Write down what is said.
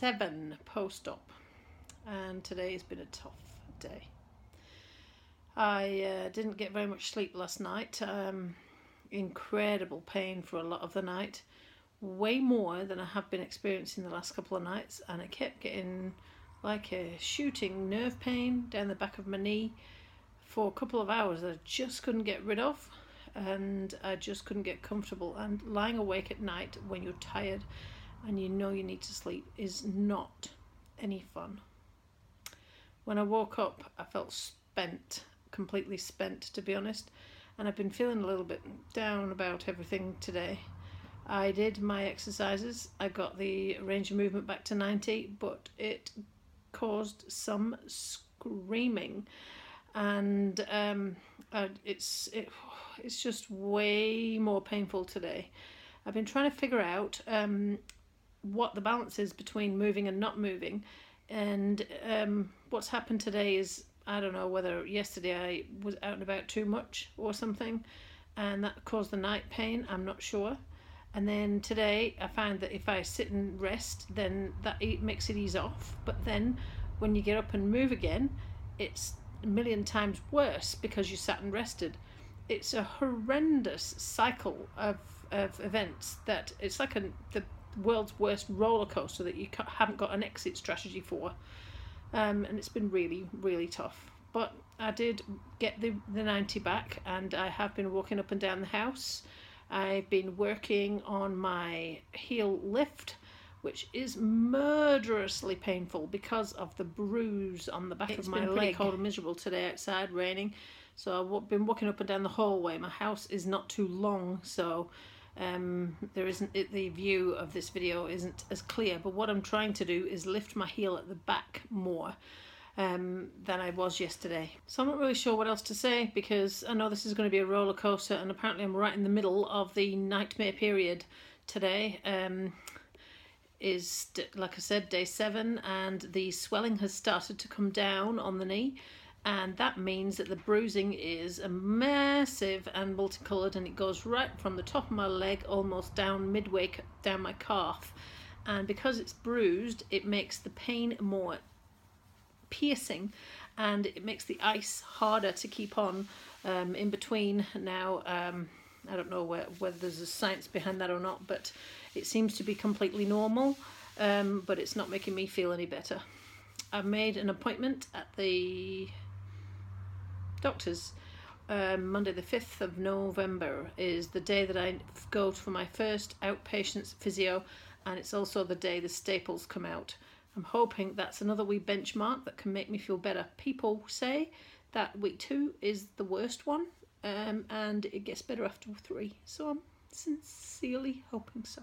7 post-op, and today has been a tough day. I didn't get very much sleep last night. Incredible pain for a lot of the night, way more than I have been experiencing the last couple of nights, and I kept getting like a shooting nerve pain down the back of my knee for a couple of hours that I just couldn't get rid of, and I just couldn't get comfortable. And lying awake at night when you're tired and you know you need to sleep is not any fun. When I woke up, I felt spent, completely spent, to be honest, and I've been feeling a little bit down about everything today. I did my exercises, I got the range of movement back to 90, but it caused some screaming, and it's just way more painful today. I've been trying to figure out what the balance is between moving and not moving, and what's happened today is, I don't know whether yesterday I was out and about too much or something, and that caused the night pain, I'm not sure. And then today I found that if I sit and rest, then that makes it ease off, but then when you get up and move again, it's a million times worse because you sat and rested. It's a horrendous cycle of events that it's like the world's worst roller coaster that you haven't got an exit strategy for, and it's been really, really tough. But I did get the 90 back, and I have been walking up and down the house. I've been working on my heel lift, which is murderously painful because of the bruise on the back of my leg. It's been pretty cold and miserable today outside, raining, so I've been walking up and down the hallway. My house is not too long, so the view of this video isn't as clear, but what I'm trying to do is lift my heel at the back more than I was yesterday. So I'm not really sure what else to say, because I know this is going to be a roller coaster, and apparently I'm right in the middle of the nightmare period today. Is, like I said, day 7, and the swelling has started to come down on the knee, and that means that the bruising is massive and multicoloured, and it goes right from the top of my leg almost down midway down my calf, and because it's bruised, it makes the pain more piercing, and it makes the ice harder to keep on in between. Now I don't know whether there's a science behind that or not, but it seems to be completely normal, but it's not making me feel any better. I've made an appointment at the doctor's. Monday the 5th of November is the day that I go for my first outpatient physio, and it's also the day the staples come out. I'm hoping that's another wee benchmark that can make me feel better. People say that week 2 is the worst one, and it gets better after 3, so I'm sincerely hoping so.